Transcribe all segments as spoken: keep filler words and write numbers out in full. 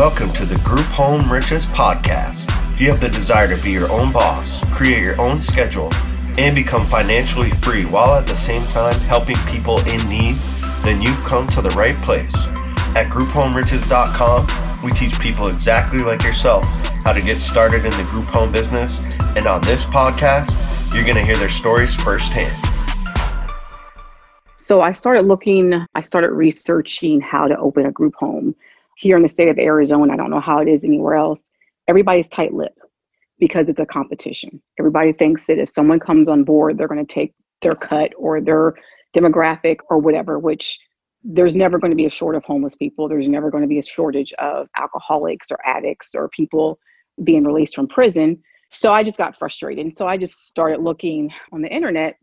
Welcome to the Group Home Riches podcast. If you have the desire to be your own boss, create your own schedule, and become financially free while at the same time helping people in need, then you've come to the right place. At group home riches dot com, we teach people exactly like yourself how to get started in the group home business, and on this podcast, you're going to hear their stories firsthand. So I started looking, I started researching how to open a group home. Here in the state of Arizona, I don't know how it is anywhere else, everybody's tight-lipped because it's a competition. Everybody thinks that if someone comes on board, they're going to take their cut or their demographic or whatever, which there's never going to be a shortage of homeless people. There's never going to be a shortage of alcoholics or addicts or people being released from prison. So I just got frustrated. And so I just started looking on the internet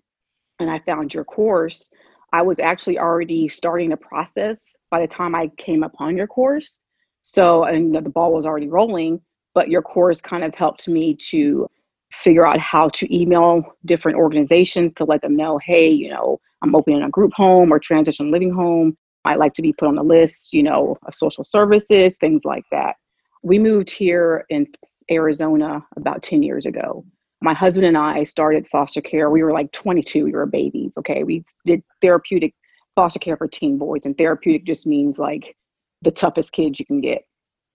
and I found your course. I was actually already starting the process by the time I came upon your course. So, and the ball was already rolling, but your course kind of helped me to figure out how to email different organizations to let them know, hey, you know, I'm opening a group home or transition living home. I'd like to be put on the list, you know, of social services, things like that. We moved here in Arizona about ten years ago. My husband and I started foster care. We were like twenty-two. We were babies. Okay. We did therapeutic foster care for teen boys, and therapeutic just means like the toughest kids you can get.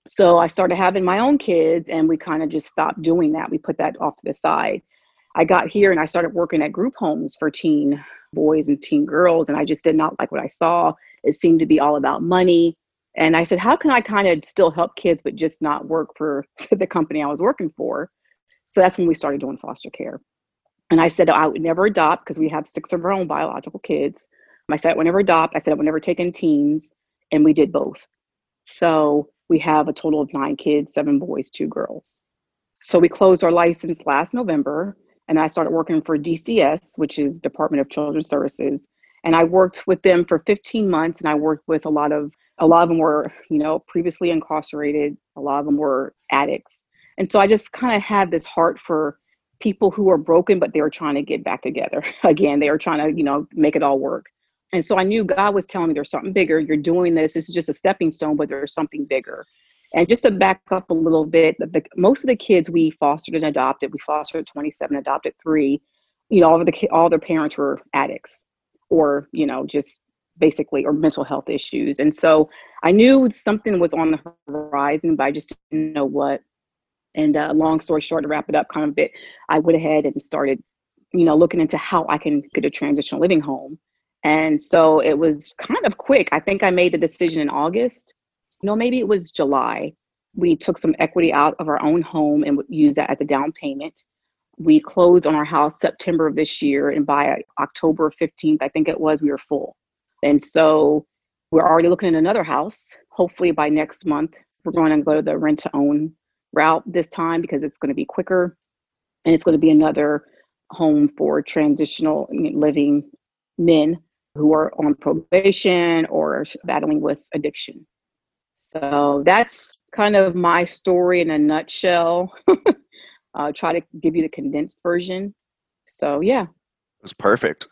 So I started having my own kids and we kind of just stopped doing that. We put that off to the side. I got here and I started working at group homes for teen boys and teen girls. And I just did not like what I saw. It seemed to be all about money. And I said, how can I kind of still help kids, but just not work for the company I was working for? So that's when we started doing foster care. And I said, I would never adopt because we have six of our own biological kids. I said, I would never adopt. I said, I would never take in teens. And we did both. So we have a total of nine kids, seven boys, two girls. So we closed our license last November. And I started working for D C S, which is Department of Children's Services. And I worked with them for fifteen months. And I worked with a lot of, a lot of them were, you know, previously incarcerated. A lot of them were addicts. And so I just kind of had this heart for people who are broken, but they were trying to get back together. Again, they were trying to, you know, make it all work. And so I knew God was telling me there's something bigger. You're doing this. This is just a stepping stone, but there's something bigger. And just to back up a little bit, the, most of the kids we fostered and adopted, we fostered twenty-seven, adopted three, you know, all of the all their parents were addicts or, you know, just basically, or mental health issues. And so I knew something was on the horizon, but I just didn't know what. And uh, long story short, to wrap it up kind of a bit, I went ahead and started, you know, looking into how I can get a transitional living home. And so it was kind of quick. I think I made the decision in August. No, maybe it was July. We took some equity out of our own home and used that as a down payment. We closed on our house September of this year. And by October fifteenth, I think it was, we were full. And so we're already looking at another house. Hopefully by next month, we're going to go to the rent to own route this time because it's going to be quicker and it's going to be another home for transitional living men who are on probation or battling with addiction. So that's kind of my story in a nutshell. uh, try to give you the condensed version. So yeah. It's perfect.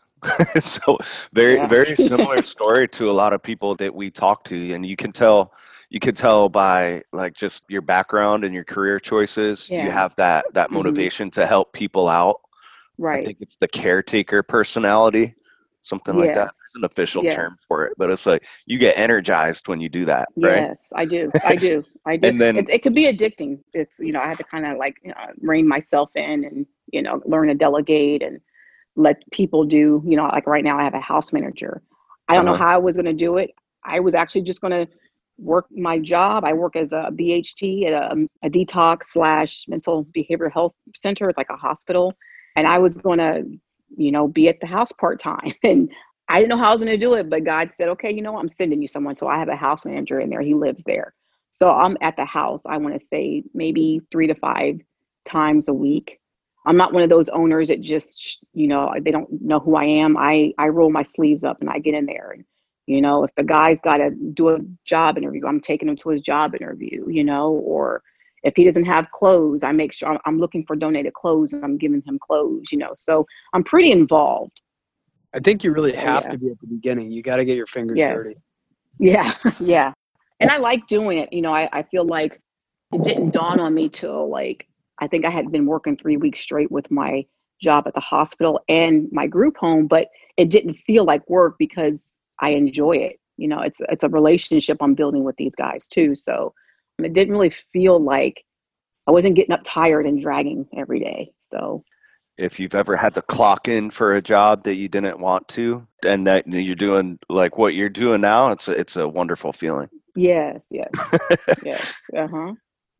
So very, yeah. very similar story to a lot of people that we talk to, and you can tell You could tell by like just your background and your career choices, yeah. you have that that motivation mm-hmm. to help people out. Right. I think it's the caretaker personality, something yes. like that. It's an official yes. term for it, but it's like you get energized when you do that, right? Yes, I do. I do. I do. And then it, it can be addicting. It's, you know, I had to kind of like you know, rein myself in and, you know, learn to delegate and let people do, you know, like right now I have a house manager. I don't uh-huh. know how I was going to do it. I was actually just going to work my job. I work as a B H T at a, a detox slash mental behavioral health center. It's like a hospital. And I was going to, you know, be at the house part-time. And I didn't know how I was going to do it, but God said, okay, you know, I'm sending you someone. So I have a house manager in there. He lives there. So I'm at the house. I want to say maybe three to five times a week. I'm not one of those owners that just, you know, they don't know who I am. I, I roll my sleeves up and I get in there. And you know, if the guy's got to do a job interview, I'm taking him to his job interview, you know, or if he doesn't have clothes, I make sure I'm looking for donated clothes and I'm giving him clothes, you know, so I'm pretty involved. I think you really have yeah. to be at the beginning. You got to get your fingers yes. dirty. Yeah. yeah. And I like doing it. You know, I, I feel like it didn't dawn on me till like, I think I had been working three weeks straight with my job at the hospital and my group home, but it didn't feel like work because I enjoy it. You know, it's, it's a relationship I'm building with these guys too. So I mean, it didn't really feel like I wasn't getting up tired and dragging every day. So if you've ever had to clock in for a job that you didn't want to, and that you're doing like what you're doing now, it's a, it's a wonderful feeling. Yes. Yes. Yes. Uh-huh.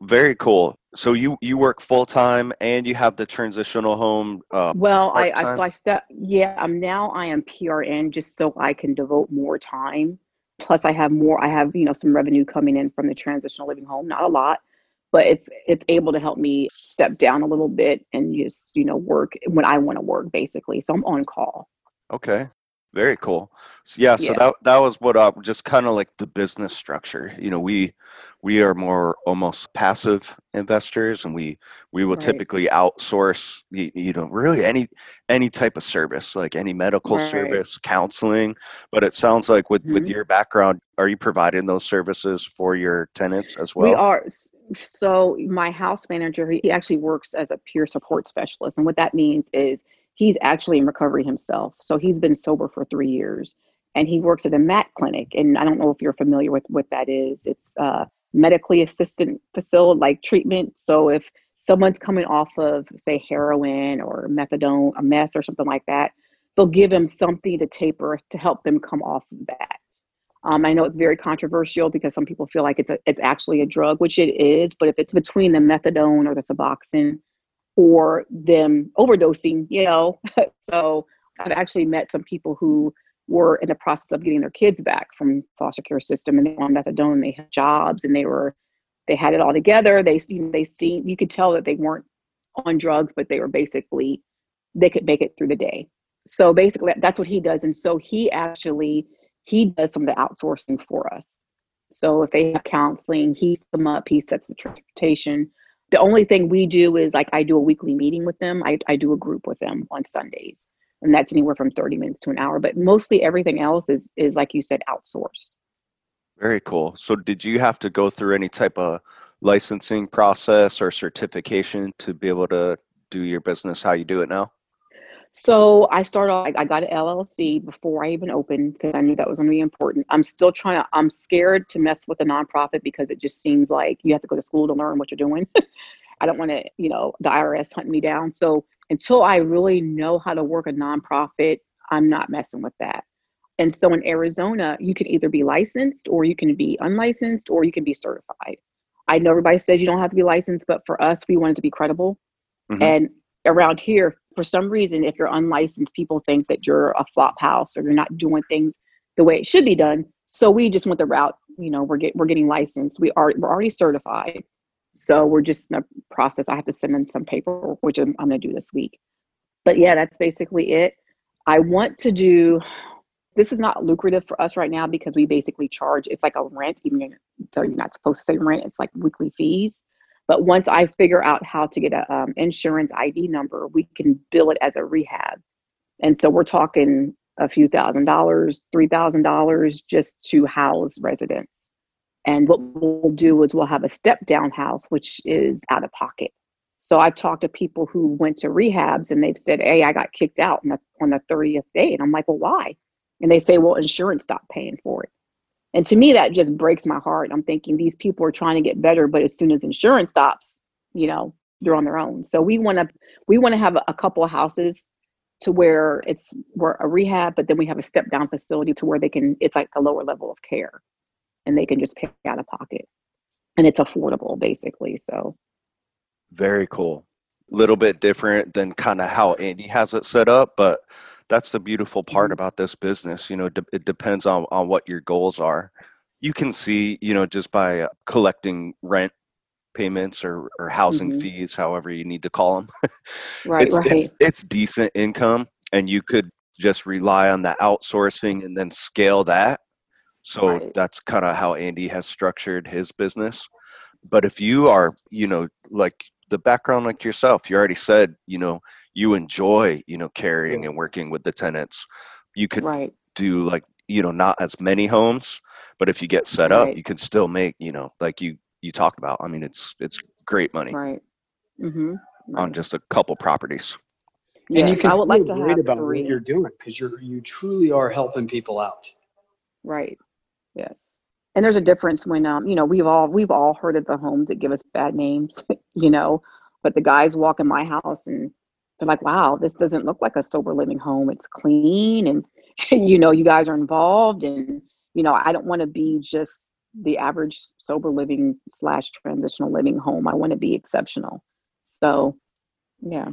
Very cool. So you, you work full time and you have the transitional home. Uh, well, I, I, so I step, yeah, I'm now I am P R N just so I can devote more time. Plus I have more, I have, you know, some revenue coming in from the transitional living home, not a lot, but it's, it's able to help me step down a little bit and just, you know, work when I want to work basically. So I'm on call. Okay. Very cool. So yeah, so yeah. that that was what I just kind of like the business structure. You know, we we are more almost passive investors, and we we will right. typically outsource, you, you know, really any any type of service, like any medical right. service, counseling. But it sounds like with, mm-hmm. with your background, are you providing those services for your tenants as well? We are. So my house manager, he actually works as a peer support specialist, and what that means is he's actually in recovery himself. So he's been sober for three years and he works at a M A T clinic. And I don't know if you're familiar with what that is. It's a medically assisted facility, like treatment. So if someone's coming off of, say, heroin or methadone, a meth or something like that, they'll give them something to taper to help them come off of that. Um, I know it's very controversial because some people feel like it's a, it's actually a drug, which it is. But if it's between the methadone or the Suboxone, or them overdosing, you know. So I've actually met some people who were in the process of getting their kids back from foster care system, and they were on methadone, they had jobs, and they were, they had it all together. They seen, they seen, you could tell that they weren't on drugs, but they were basically, they could make it through the day. So basically that's what he does. And so he actually, he does some of the outsourcing for us. So if they have counseling, he sets them up, he sets the transportation. The only thing we do is like I do a weekly meeting with them. I, I do a group with them on Sundays, and that's anywhere from thirty minutes to an hour. But mostly everything else is, is like you said, outsourced. Very cool. So did you have to go through any type of licensing process or certification to be able to do your business how you do it now? So I started off, I got an L L C before I even opened because I knew that was going to be important. I'm still trying to, I'm scared to mess with a nonprofit because it just seems like you have to go to school to learn what you're doing. I don't want to, you know, the I R S hunt me down. So until I really know how to work a nonprofit, I'm not messing with that. And so in Arizona, you can either be licensed or you can be unlicensed or you can be certified. I know everybody says you don't have to be licensed, but for us, we wanted to be credible. Mm-hmm. And around here, for some reason, if you're unlicensed, people think that you're a flop house or you're not doing things the way it should be done. So we just went the route, you know, we're getting, we're getting licensed. We are, we're already certified. So we're just in a process. I have to send them some paperwork, which I'm, I'm going to do this week. But yeah, that's basically it. I want to do, this is not lucrative for us right now because we basically charge, it's like a rent, even though you're not supposed to say rent, it's like weekly fees. But once I figure out how to get an um, insurance I D number, we can bill it as a rehab. And so we're talking a few thousand dollars, three thousand dollars just to house residents. And what we'll do is we'll have a step down house, which is out of pocket. So I've talked to people who went to rehabs and they've said, hey, I got kicked out on the, on the thirtieth day. And I'm like, well, why? And they say, well, insurance stopped paying for it. And to me, that just breaks my heart. I'm thinking these people are trying to get better, but as soon as insurance stops, you know, they're on their own. So we want to we want to have a couple of houses to where it's where a rehab, but then we have a step down facility to where they can, it's like a lower level of care and they can just pay out of pocket and it's affordable basically. So. Very cool. A little bit different than kind of how Andy has it set up, but that's the beautiful part about this business. You know, de- it depends on, on what your goals are. You can see, you know, just by uh, collecting rent payments or, or housing mm-hmm. fees, however you need to call them. right, it's, right. It's, it's decent income and you could just rely on the outsourcing and then scale that. So right. that's kind of how Andy has structured his business. But if you are, you know, like the background like yourself, you already said, you know, you enjoy, you know, carrying and working with the tenants. You could right. do like, you know, not as many homes, but if you get set up, right. you can still make, you know, like you, you talked about, I mean, it's, it's great money right. Mm-hmm. right. on just a couple properties. Yes. And you can I would feel like to great have about three. What you're doing, because you're, you truly are helping people out. Right. Yes. And there's a difference when, um, you know, we've all, we've all heard of the homes that give us bad names, you know, but the guys walk in my house and they're like, wow, this doesn't look like a sober living home. It's clean. And, you know, you guys are involved. And, you know, I don't want to be just the average sober living slash transitional living home. I want to be exceptional. So, yeah.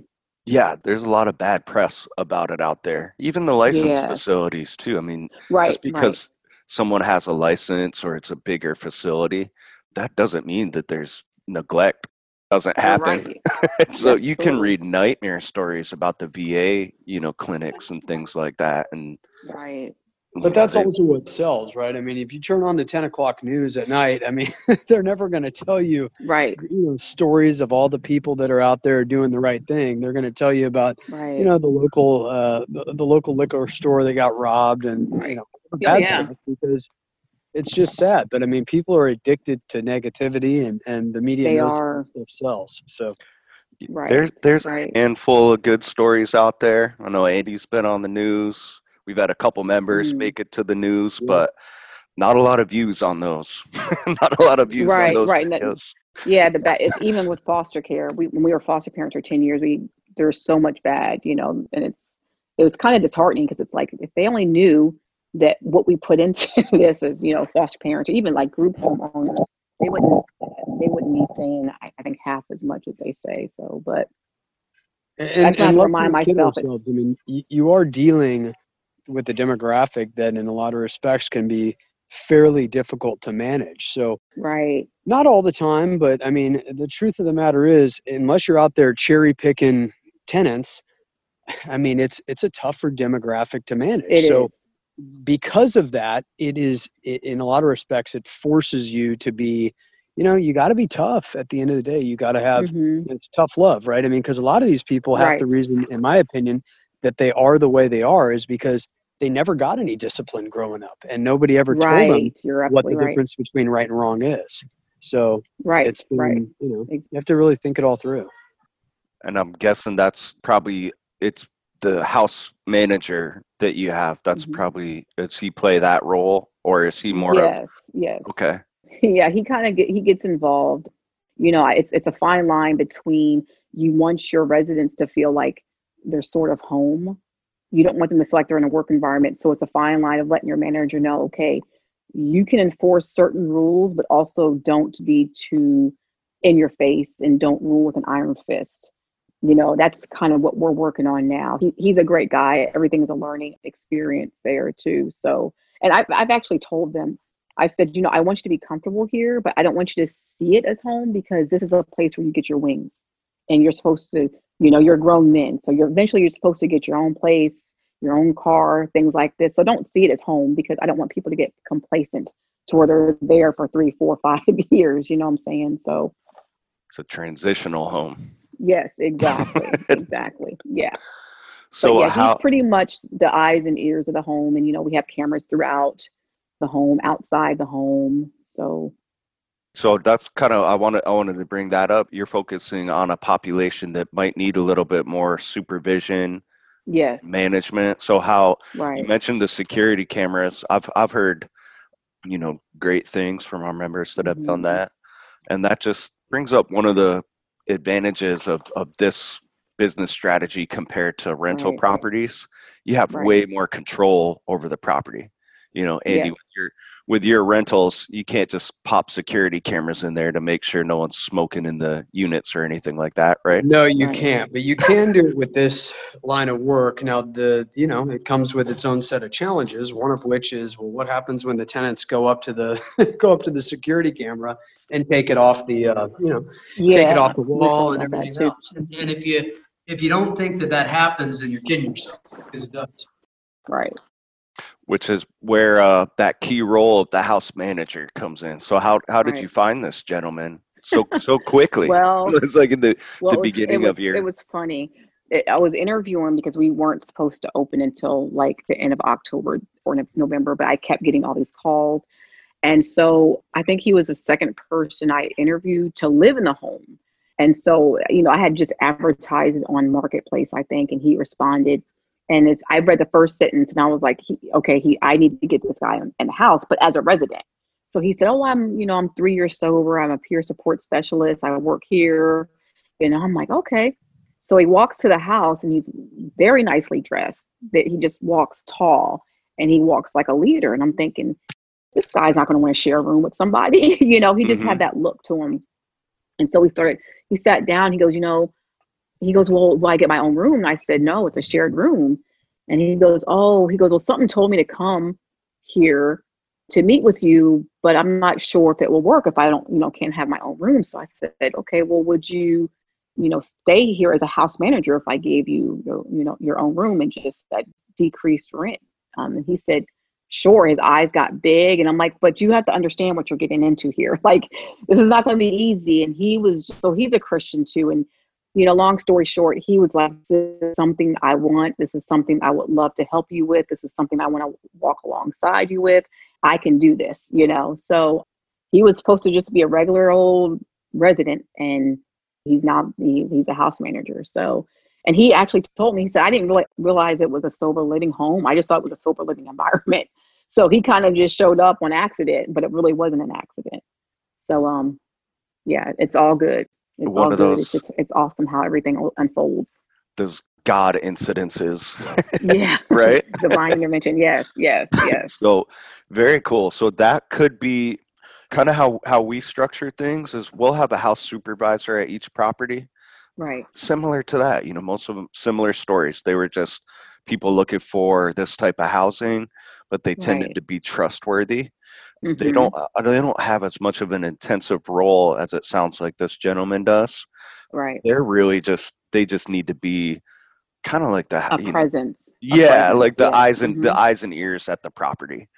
Yeah, there's a lot of bad press about it out there. Even the licensed yeah. facilities too. I mean, right, just because right. someone has a license or it's a bigger facility, that doesn't mean that there's neglect. Doesn't happen. Right. So you can read nightmare stories about the V A, you know, clinics and things like that. And right. But that's also what sells, right? I mean, if you turn on the ten o'clock news at night, I mean, they're never going to tell you, right. you know, stories of all the people that are out there doing the right thing. They're going to tell you about, right. you know, the local, uh, the, the local liquor store that got robbed and, you know, bad yeah. stuff, because it's just sad. But I mean, people are addicted to negativity, and, and the media they knows themselves. So right. there's, there's right. a handful of good stories out there. I know Andy's been on the news. We've had a couple members mm. make it to the news, yeah. but not a lot of views on those. Not a lot of views right, on those right. videos. Yeah, the bad. It's even with foster care. We when we were foster parents for ten years, we there's so much bad, you know, and it's it was kind of disheartening, because it's like, if they only knew that what we put into this is, you know, foster parents or even like group home owners, they wouldn't they wouldn't be saying I, I think half as much as they say. So, but and, that's and, and to remind myself. I mean, you are dealing with the demographic that in a lot of respects can be fairly difficult to manage. So right. not all the time, but I mean, the truth of the matter is, unless you're out there cherry picking tenants, I mean, it's, it's a tougher demographic to manage. It so is. Because of that, it is it, in a lot of respects, it forces you to be, you know, you got to be tough at the end of the day. You got to have mm-hmm. it's tough love, right? I mean, cause a lot of these people have right. the reason, in my opinion, that they are the way they are is because they never got any discipline growing up, and nobody ever right. told them You're what the right. difference between right and wrong is. So right. it's been, right. you know, you have to really think it all through. And I'm guessing that's probably, it's the house manager that you have. That's mm-hmm. probably, does he play that role, or is he more yes, of? Yes. Okay. Yeah. He kind of get, he gets involved, you know, it's, it's a fine line between you want your residents to feel like they're sort of home. You don't want them to feel like they're in a work environment. So it's a fine line of letting your manager know, okay, you can enforce certain rules, but also don't be too in your face and don't rule with an iron fist. You know, that's kind of what we're working on now. He, he's a great guy. Everything is a learning experience there too. So, and I've, I've actually told them, I said, you know, I want you to be comfortable here, but I don't want you to see it as home, because this is a place where you get your wings, and you're supposed to, you know, you're grown men. So you're eventually you're supposed to get your own place, your own car, things like this. So don't see it as home, because I don't want people to get complacent to where they're there for three, four, five years. You know what I'm saying? So it's a transitional home. Yes, exactly. Exactly. Yeah. So but yeah, how- he's pretty much the eyes and ears of the home. And, you know, we have cameras throughout the home, outside the home. So So that's kind of, I wanted, I wanted to bring that up. You're focusing on a population that might need a little bit more supervision, yes, management. So how right. you mentioned the security cameras, I've, I've heard, you know, great things from our members that have mm-hmm. done that. And that just brings up one of the advantages of, of this business strategy compared to rental right. properties. You have right. way more control over the property. You know, Andy, yes. with your with your rentals, you can't just pop security cameras in there to make sure no one's smoking in the units or anything like that, right? No, you can't. But you can do it with this line of work. Now, the you know, it comes with its own set of challenges. One of which is, well, what happens when the tenants go up to the go up to the security camera and take it off the uh, you know yeah. take it off the wall and everything else. And if you if you don't think that that happens, then you're kidding yourself, because it does. Right. Which is where uh, that key role of the house manager comes in. So how how did right. you find this gentleman so so quickly? Well, it was like in the, well, the beginning was, of your. It was funny. it, I was interviewing because we weren't supposed to open until like the end of October or November, but I kept getting all these calls. And so I think he was the second person I interviewed to live in the home. And so, you know, I had just advertised on Marketplace, I think, and he responded. And as I read the first sentence and I was like, he, okay, he, I need to get this guy in the house, but as a resident. So he said, oh, I'm, you know, I'm three years sober. I'm a peer support specialist. I work here. And I'm like, okay. So he walks to the house and he's very nicely dressed. He just walks tall and he walks like a leader. And I'm thinking, this guy's not going to want to share a room with somebody. You know, he just mm-hmm. had that look to him. And so we started, he sat down, he goes, you know, he goes, well, will I get my own room? And I said, no, it's a shared room. And he goes, oh, he goes, well, something told me to come here to meet with you, but I'm not sure if it will work if I don't, you know, can't have my own room. So I said, okay, well, would you, you know, stay here as a house manager if I gave you, your, you know, your own room and just that decreased rent? Um, and he said, sure. His eyes got big. And I'm like, but you have to understand what you're getting into here. Like, this is not going to be easy. And he was, just, so he's a Christian too. And, you know, long story short, he was like, this is something I want. This is something I would love to help you with. This is something I want to walk alongside you with. I can do this, you know? So he was supposed to just be a regular old resident, and he's now, he, he's a house manager. So, and he actually told me, he said, I didn't really realize it was a sober living home. I just thought it was a sober living environment. So he kind of just showed up on accident, but it really wasn't an accident. So, um, yeah, it's all good. It's One all of good. Those, it's, just, it's awesome how everything unfolds. Those God incidences. Yeah. Right? Divine intervention. Yes, yes, yes. So very cool. So that could be kind of how, how we structure things is we'll have a house supervisor at each property. Right. Similar to that, you know, most of them similar stories. They were just people looking for this type of housing, but they tended right. to be trustworthy. Mm-hmm. They don't they don't have as much of an intensive role as it sounds like this gentleman does. Right. They're really just they just need to be kind of like the a you presence. Know, a yeah, presence, like the yeah. eyes and mm-hmm. the eyes and ears at the property.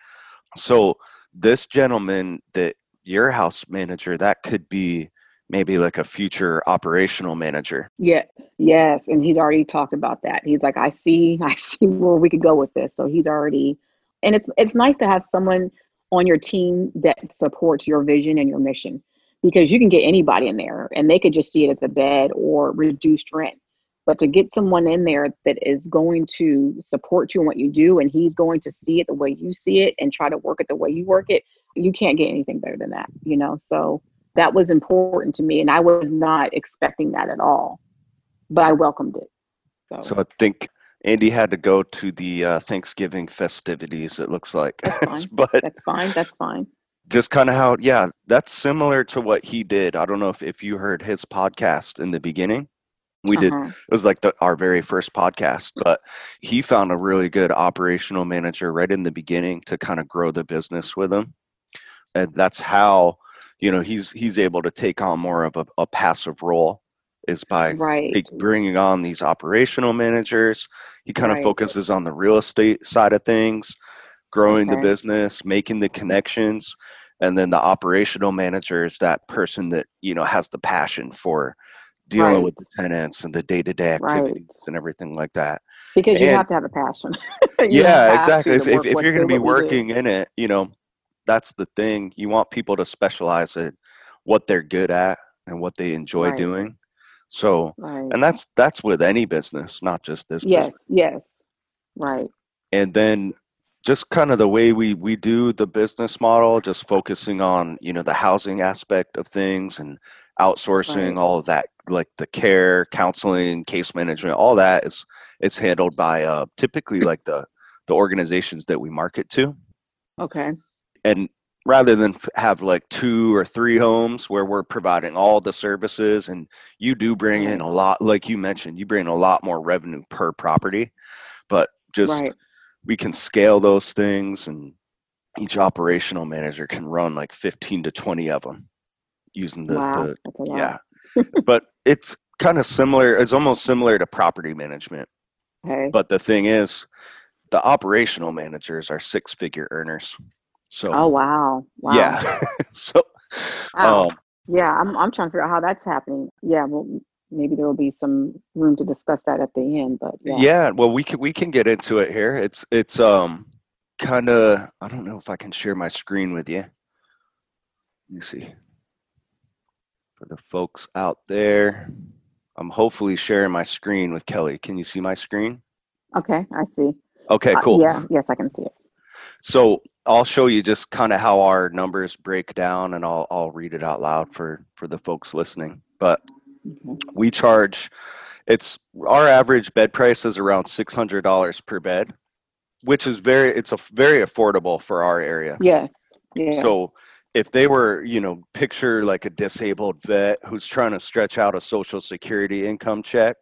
So this gentleman that your house manager, that could be maybe like a future operational manager. Yeah. Yes. And he's already talked about that. He's like, I see, I see where we could go with this. So he's already, and it's, it's nice to have someone on your team that supports your vision and your mission, because you can get anybody in there and they could just see it as a bed or reduced rent. But to get someone in there that is going to support you in what you do, and he's going to see it the way you see it and try to work it the way you work it, you can't get anything better than that, you know? So that was important to me, and I was not expecting that at all, but I welcomed it. So, so I think Andy had to go to the uh, Thanksgiving festivities, it looks like. That's fine. but that's fine. That's fine. Just kind of how, yeah, that's similar to what he did. I don't know if, if you heard his podcast in the beginning. We did. Uh-huh. It was like the, our very first podcast, but he found a really good operational manager right in the beginning to kind of grow the business with him. And that's how, you know, he's he's able to take on more of a, a passive role is by right. bringing on these operational managers. He kind right. of focuses on the real estate side of things, growing okay. the business, making the connections. And then the operational manager is that person that, you know, has the passion for dealing right. with the tenants and the day-to-day activities right. and everything like that. Because and, you have to have a passion. Yeah, exactly. If, if, if you're going to be working in it, you know, that's the thing. You want people to specialize in what they're good at and what they enjoy right. doing. So, right. and that's, that's with any business, not just this yes, business. Yes, yes, right. And then just kind of the way we, we do the business model, just focusing on, you know, the housing aspect of things and outsourcing right. all of that, like the care, counseling, case management, all that is, it's handled by uh, typically like the, the organizations that we market to. Okay. And rather than f- have like two or three homes where we're providing all the services, and you do bring in a lot, like you mentioned, you bring in a lot more revenue per property, but just right. we can scale those things, and each operational manager can run like fifteen to twenty of them using the, wow, the that's a lot. Yeah, but it's kind of similar. It's almost similar to property management. Okay. But the thing is, the operational managers are six figure earners. So, oh, wow. Wow. Yeah. so, wow. Um, yeah, I'm I'm trying to figure out how that's happening. Yeah. Well, maybe there will be some room to discuss that at the end. But yeah, yeah well, we can we can get into it here. It's it's um kind of, I don't know if I can share my screen with you. Let me see. For the folks out there, I'm hopefully sharing my screen with Kelly. Can you see my screen? Okay, I see. Okay, cool. Uh, yeah, yes, I can see it. So I'll show you just kind of how our numbers break down, and I'll I'll read it out loud for for the folks listening. But mm-hmm. we charge, it's our average bed price is around six hundred dollars per bed, which is very, it's a very affordable for our area. Yes. yes. So if they were, you know, picture like a disabled vet who's trying to stretch out a Social Security income check,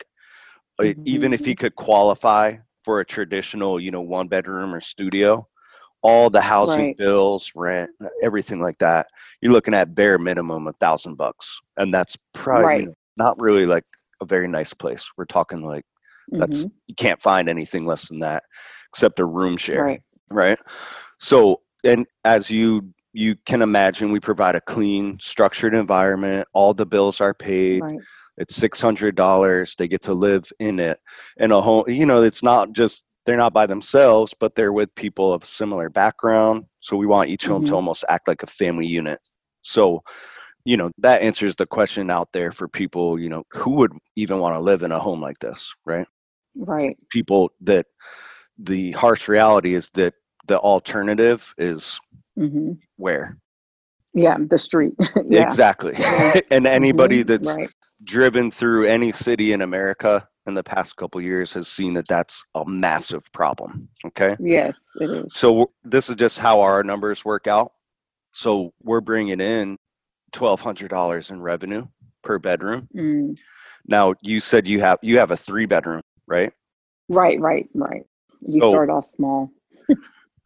mm-hmm. even if he could qualify for a traditional, you know, one bedroom or studio, all the housing right. bills, rent, everything like that, you're looking at bare minimum a thousand bucks. And that's probably right. not really like a very nice place. We're talking like that's, mm-hmm. you can't find anything less than that except a room share. Right. right? So, and as you, you can imagine, we provide a clean, structured environment. All the bills are paid. Right. It's six hundred dollars. They get to live in it in a home. You know, it's not just, they're not by themselves, but they're with people of similar background. So we want each mm-hmm. home to almost act like a family unit. So, you know, that answers the question out there for people, you know, who would even want to live in a home like this, right? Right. People that, the harsh reality is that the alternative is mm-hmm. where? Yeah, the street. yeah. Exactly. And anybody mm-hmm. that's right. driven through any city in America in the past couple of years has seen that that's a massive problem. Okay. Yes, it is. So this is just how our numbers work out. So we're bringing in twelve hundred dollars in revenue per bedroom. Mm. Now you said you have, you have a three bedroom, right? Right, right, right. You so, start off small.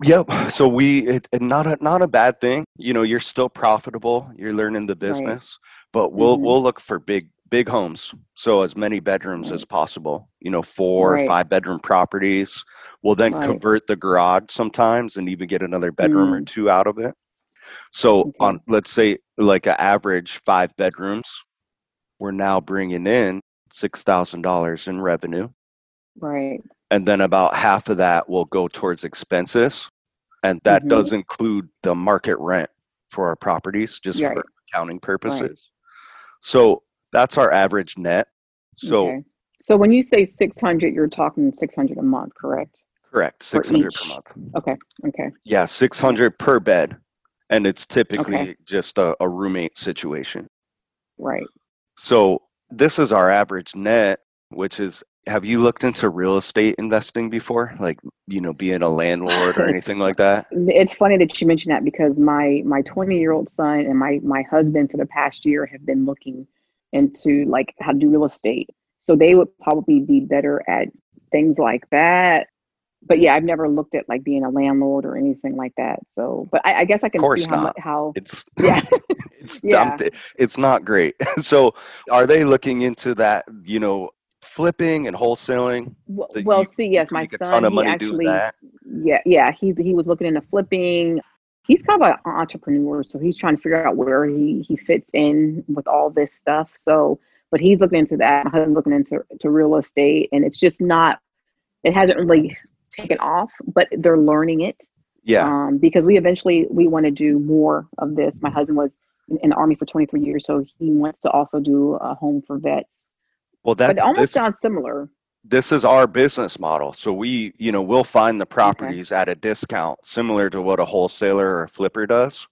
Yep. So we, it, it not a, not a bad thing. You know, you're still profitable. You're learning the business, right. but we'll, mm-hmm. we'll look for big, big homes. So as many bedrooms right. as possible, you know, four or right. five bedroom properties. We'll then right. convert the garage sometimes and even get another bedroom mm. or two out of it. So okay. on, let's say like an average five bedrooms, we're now bringing in six thousand dollars in revenue. Right. And then about half of that will go towards expenses. And that mm-hmm. does include the market rent for our properties, just right. for accounting purposes. Right. So that's our average net. So okay. so when you say six hundred, you're talking six hundred a month, correct? Correct. six hundred per month. Okay. Okay. Yeah. six hundred per bed. And it's typically okay. just a, a roommate situation. Right. So this is our average net, which is, have you looked into real estate investing before? Like, you know, being a landlord or anything like that? It's funny that you mentioned that because my, my twenty-year-old son and my, my husband for the past year have been looking into like how to do real estate. So they would probably be better at things like that. But yeah, I've never looked at like being a landlord or anything like that. So, but I, I guess I can see how, not. how it's, yeah, it's, yeah. it's not great. So are they looking into that, you know, flipping and wholesaling? Well, see, yes, my son, he actually, yeah, yeah, he's, he was looking into flipping. He's kind of an entrepreneur, so he's trying to figure out where he, he fits in with all this stuff. So, but he's looking into that. My husband's looking into to real estate, and it's just not, it hasn't really taken off, but they're learning it. Yeah. Um, because we eventually, we want to do more of this. My husband was in, in the Army for twenty-three years, so he wants to also do a home for vets. Well, that almost sounds similar. This is our business model. So we, you know, we'll find the properties okay. at a discount similar to what a wholesaler or a flipper does.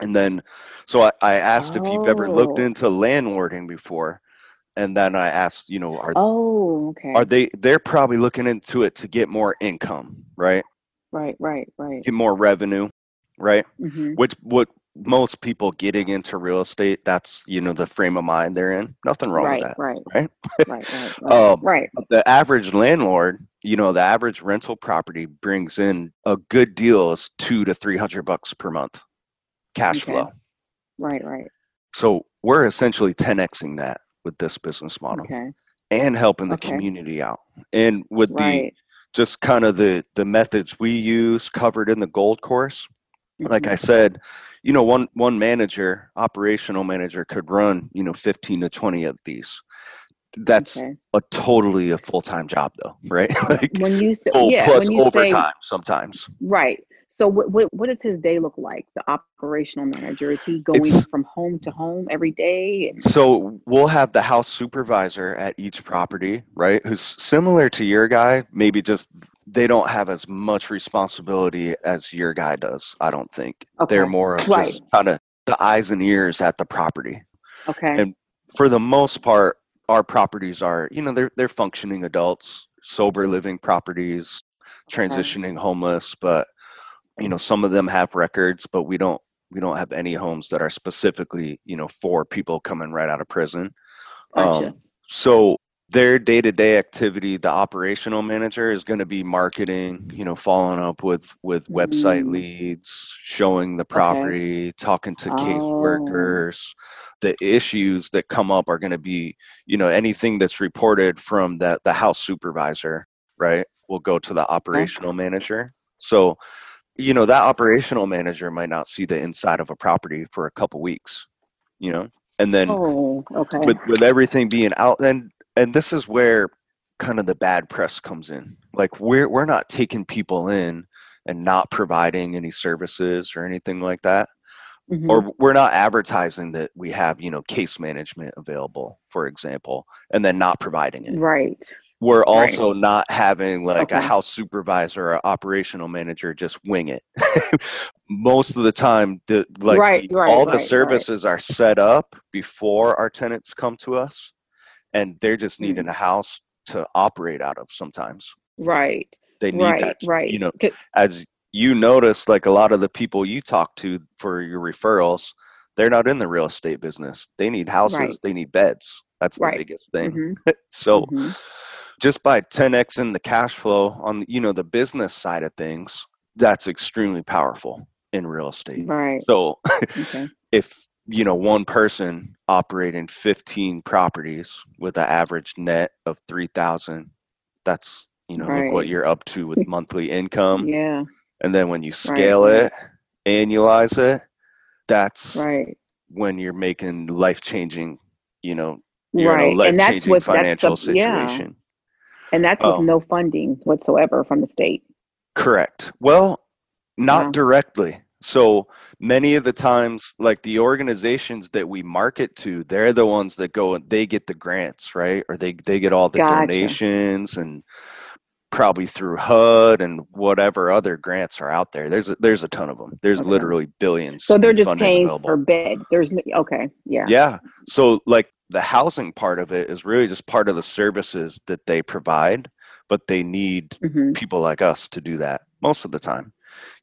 And then, so I, I asked oh. if you've ever looked into landlording before. And then I asked, you know, are, oh, okay. are they, they're probably looking into it to get more income, right? Right, right, right. Get more revenue, right? Mm-hmm. Which what most people getting into real estate, that's, you know, the frame of mind they're in. Nothing wrong right, with that. Right, right, right, right, right, um, right. The average landlord, you know, the average rental property brings in a good deal is two to three hundred bucks per month cash okay. flow. Right, right. So we're essentially ten X-ing that with this business model okay. and helping the okay. community out. And with right. the, just kind of the, the methods we use covered in the Gold Course, like I said, you know, one, one manager, operational manager could run, you know, fifteen to twenty of these. That's okay. a totally a full-time job though, right? Like when you say, oh, yeah, plus when you overtime say, sometimes. Right. So what, what what does his day look like? The operational manager, is he going it's, from home to home every day? And- so we'll have the house supervisor at each property, right? Who's similar to your guy, maybe just they don't have as much responsibility as your guy does, I don't think. Okay. They're more of right. just kind of the eyes and ears at the property. Okay. And for the most part, our properties are, you know, they're they're functioning adults, sober living properties, transitioning okay. homeless, but you know, some of them have records, but we don't we don't have any homes that are specifically, you know, for people coming right out of prison. Gotcha. Um, so their day-to-day activity, the operational manager is going to be marketing, you know, following up with with mm-hmm. website leads, showing the property, okay. talking to oh. caseworkers. The issues that come up are going to be, you know, anything that's reported from the, the house supervisor, right, will go to the operational okay. manager. So, you know, that operational manager might not see the inside of a property for a couple weeks, you know, and then oh, okay. with, with everything being out then. And this is where kind of the bad press comes in. Like we're we're not taking people in and not providing any services or anything like that. Mm-hmm. Or we're not advertising that we have, you know, case management available, for example, and then not providing it. Right. We're also right. not having like okay. a house supervisor or operational manager just wing it. Most of the time, the, like right, the, right, all right, the services right. are set up before our tenants come to us. And they're just needing a house to operate out of sometimes. Right. They need right, that. Right. You know, as you notice, like a lot of the people you talk to for your referrals, they're not in the real estate business. They need houses. Right. They need beds. That's the right. biggest thing. Mm-hmm. So mm-hmm. just by ten X-ing the cash flow on, you know, the business side of things, that's extremely powerful in real estate. Right. So okay. if, you know, one person operating fifteen properties with an average net of three thousand, that's, you know, right. look what you're up to with monthly income. Yeah. And then when you scale right. it, annualize it, that's right. when you're making life-changing, you know, you're right. in a life-changing and that's with, financial that's a, situation. Yeah. And that's with um, no funding whatsoever from the state. Correct. Well, not yeah. directly. So many of the times, like the organizations that we market to, they're the ones that go and they get the grants, right? Or they, they get all the gotcha. donations and probably through H U D and whatever other grants are out there. There's a, there's a ton of them. There's okay. literally billions. So they're just paying available. For bed. There's okay. Yeah. Yeah. So like the housing part of it is really just part of the services that they provide, but they need mm-hmm. people like us to do that most of the time.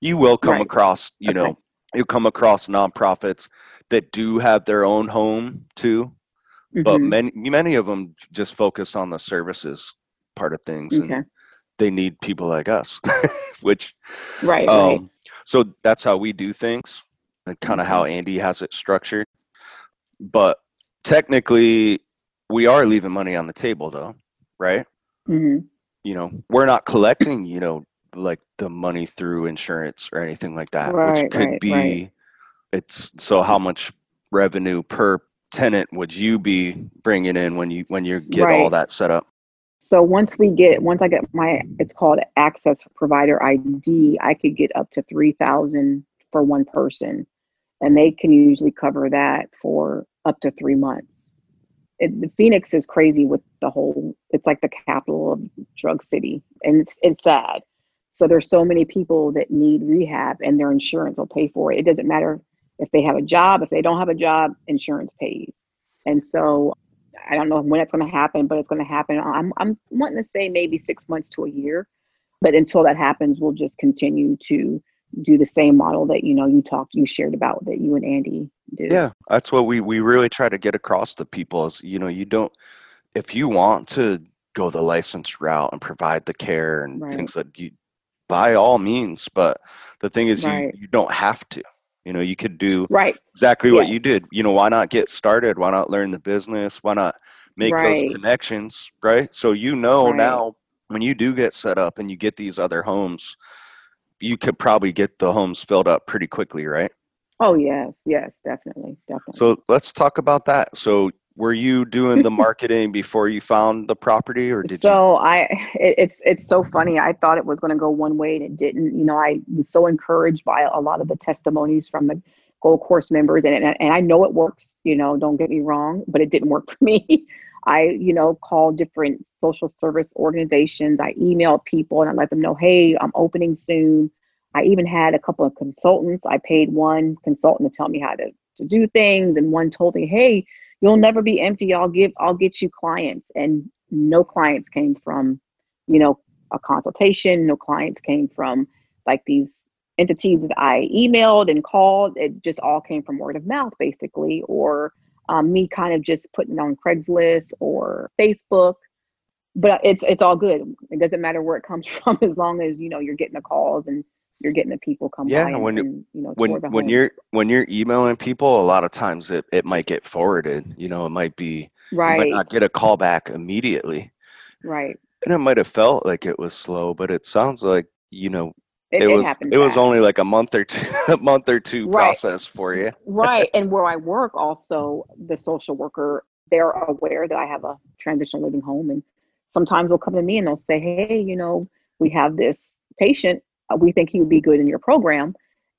You will come right. across, you okay. know, you'll come across nonprofits that do have their own home too, mm-hmm. but many, many of them just focus on the services part of things okay. and they need people like us, which, right, um, right. so that's how we do things and kind of mm-hmm. how Andy has it structured. But technically we are leaving money on the table though, right? Mm-hmm. You know, we're not collecting, you know, like the money through insurance or anything like that, right, which could right, be right. it's so how much revenue per tenant would you be bringing in when you when you get right. all that set up? So once we get once I get my it's called access provider I D, I could get up to three thousand for one person, and they can usually cover that for up to three months. It, Phoenix is crazy with the whole. It's like the capital of drug city, and it's it's sad. So there's so many people that need rehab and their insurance will pay for it. It doesn't matter if they have a job, if they don't have a job, insurance pays. And so I don't know when it's going to happen, but it's going to happen. I'm I'm wanting to say maybe six months to a year, but until that happens, we'll just continue to do the same model that, you know, you talked, you shared about that you and Andy do. Yeah, that's what we, we really try to get across to people is, you know, you don't, if you want to go the license route and provide the care and right. things that you, by all means, but the thing is right. you, you don't have to, you know, you could do right. exactly yes. what you did. You know, why not get started? Why not learn the business? Why not make right. those connections? Right. So, you know, right. now when you do get set up and you get these other homes, you could probably get the homes filled up pretty quickly. Right. Oh yes. Yes, definitely. Definitely. So let's talk about that. So Were you doing the marketing before you found the property, or did so you? I it, it's it's so funny. I thought it was going to go one way and it didn't. You know, I was so encouraged by a lot of the testimonies from the Gold Course members, and and, and I know it works. You know, don't get me wrong, but it didn't work for me. I, you know, called different social service organizations. I emailed people and I let them know, hey, I'm opening soon. I even had a couple of consultants. I paid one consultant to tell me how to, to do things. And one told me, hey, you'll never be empty. I'll give, I'll get you clients. And no clients came from, you know, a consultation. No clients came from like these entities that I emailed and called. It just all came from word of mouth, basically, or Um, me kind of just putting on Craigslist or Facebook, but it's it's all good. It doesn't matter where it comes from, as long as you know you're getting the calls and you're getting the people come yeah, by. Yeah, when and, you know when when home. you're when you're emailing people, a lot of times it, it might get forwarded. You know, it might be right. You might not get a call back immediately. Right. And it might have felt like it was slow, but it sounds like you know. It, it was it, it was only like a month or two a month or two right. process for you. Right. And where I work also, the social worker, they're aware that I have a transitional living home, and sometimes they'll come to me and they'll say, hey, you know, we have this patient, we think he would be good in your program.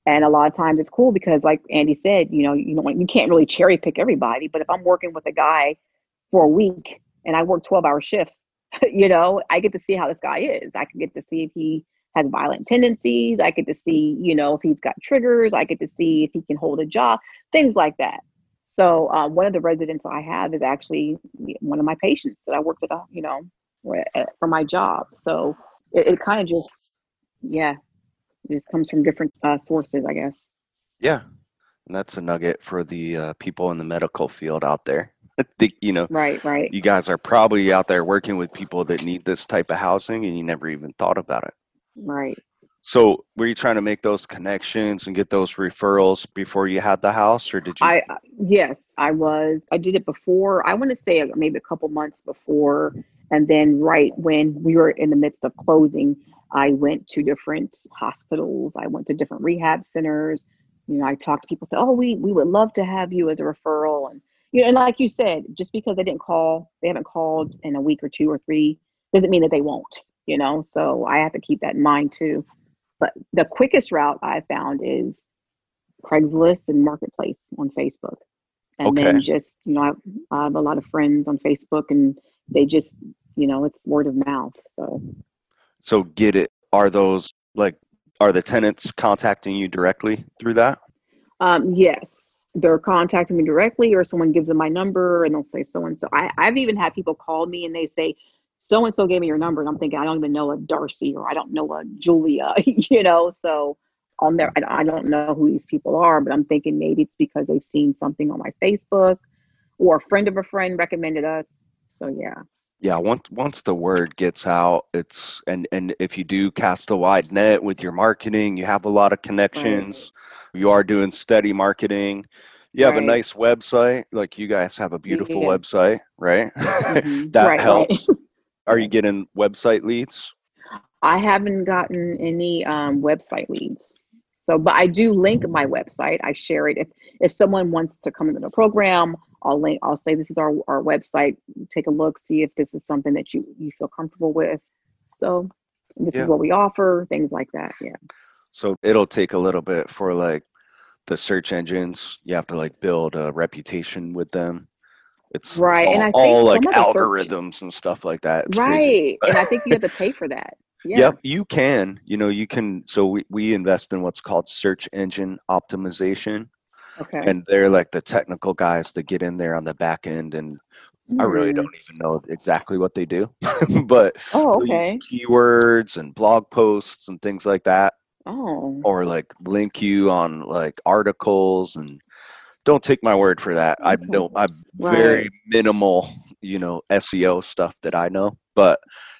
And a lot of times it's cool because like Andy said, you know, you know you can't really cherry pick everybody, but if I'm working with a guy for a week and I work twelve hour shifts, you know, I get to see how this guy is. I can get to see if he has violent tendencies. I get to see, you know, if he's got triggers. I get to see if he can hold a job, things like that. So uh, one of the residents I have is actually one of my patients that I worked at, you know, for my job. So it, it kind of just, yeah, just comes from different uh, sources, I guess. Yeah. And that's a nugget for the uh, people in the medical field out there. I think, you know, right, right. You guys are probably out there working with people that need this type of housing and you never even thought about it. Right. So were you trying to make those connections and get those referrals before you had the house, or did you? I, yes, I was. I did it before. I want to say maybe a couple months before. And then right when we were in the midst of closing, I went to different hospitals. I went to different rehab centers. You know, I talked to people, said, oh, we, we would love to have you as a referral. And, you know, and like you said, just because they didn't call, they haven't called in a week or two or three, doesn't mean that they won't. You know, so I have to keep that in mind too. But the quickest route I found is Craigslist and Marketplace on Facebook. And okay. then just, you know, I, I have a lot of friends on Facebook and they just, you know, it's word of mouth. So, so get it. Are those like, are the tenants contacting you directly through that? Um, yes, they're contacting me directly, or someone gives them my number and they'll say so-and-so. I, I've even had people call me and they say, so-and-so gave me your number, and I'm thinking, I don't even know a Darcy, or I don't know a Julia, you know, so on there, I don't know who these people are, but I'm thinking maybe it's because they've seen something on my Facebook, or a friend of a friend recommended us, so yeah. Yeah, once once the word gets out, it's, and, and if you do cast a wide net with your marketing, you have a lot of connections, right. You are doing steady marketing. You have right. a nice website, like you guys have a beautiful yeah. website, right? Mm-hmm. that right, helps. Right. Are you getting website leads? I haven't gotten any um, website leads. So, but I do link my website. I share it. If if someone wants to come into the program, I'll link, I'll say, this is our, our website. Take a look, see if this is something that you, you feel comfortable with. So this yeah. is what we offer, things like that. Yeah. So it'll take a little bit for like the search engines. You have to like build a reputation with them. It's right. all, and I think all like algorithms search. and stuff like that. It's right. And I think you have to pay for that. Yeah. Yep. You can, you know, you can. So we, we invest in what's called search engine optimization. Okay. And they're like the technical guys that get in there on the back end. And mm. I really don't even know exactly what they do, but oh, okay. they use keywords and blog posts and things like that. Oh. Or like link you on like articles and, don't take my word for that. Okay. I don't, I'm right. very minimal, you know, S E O stuff that I know, but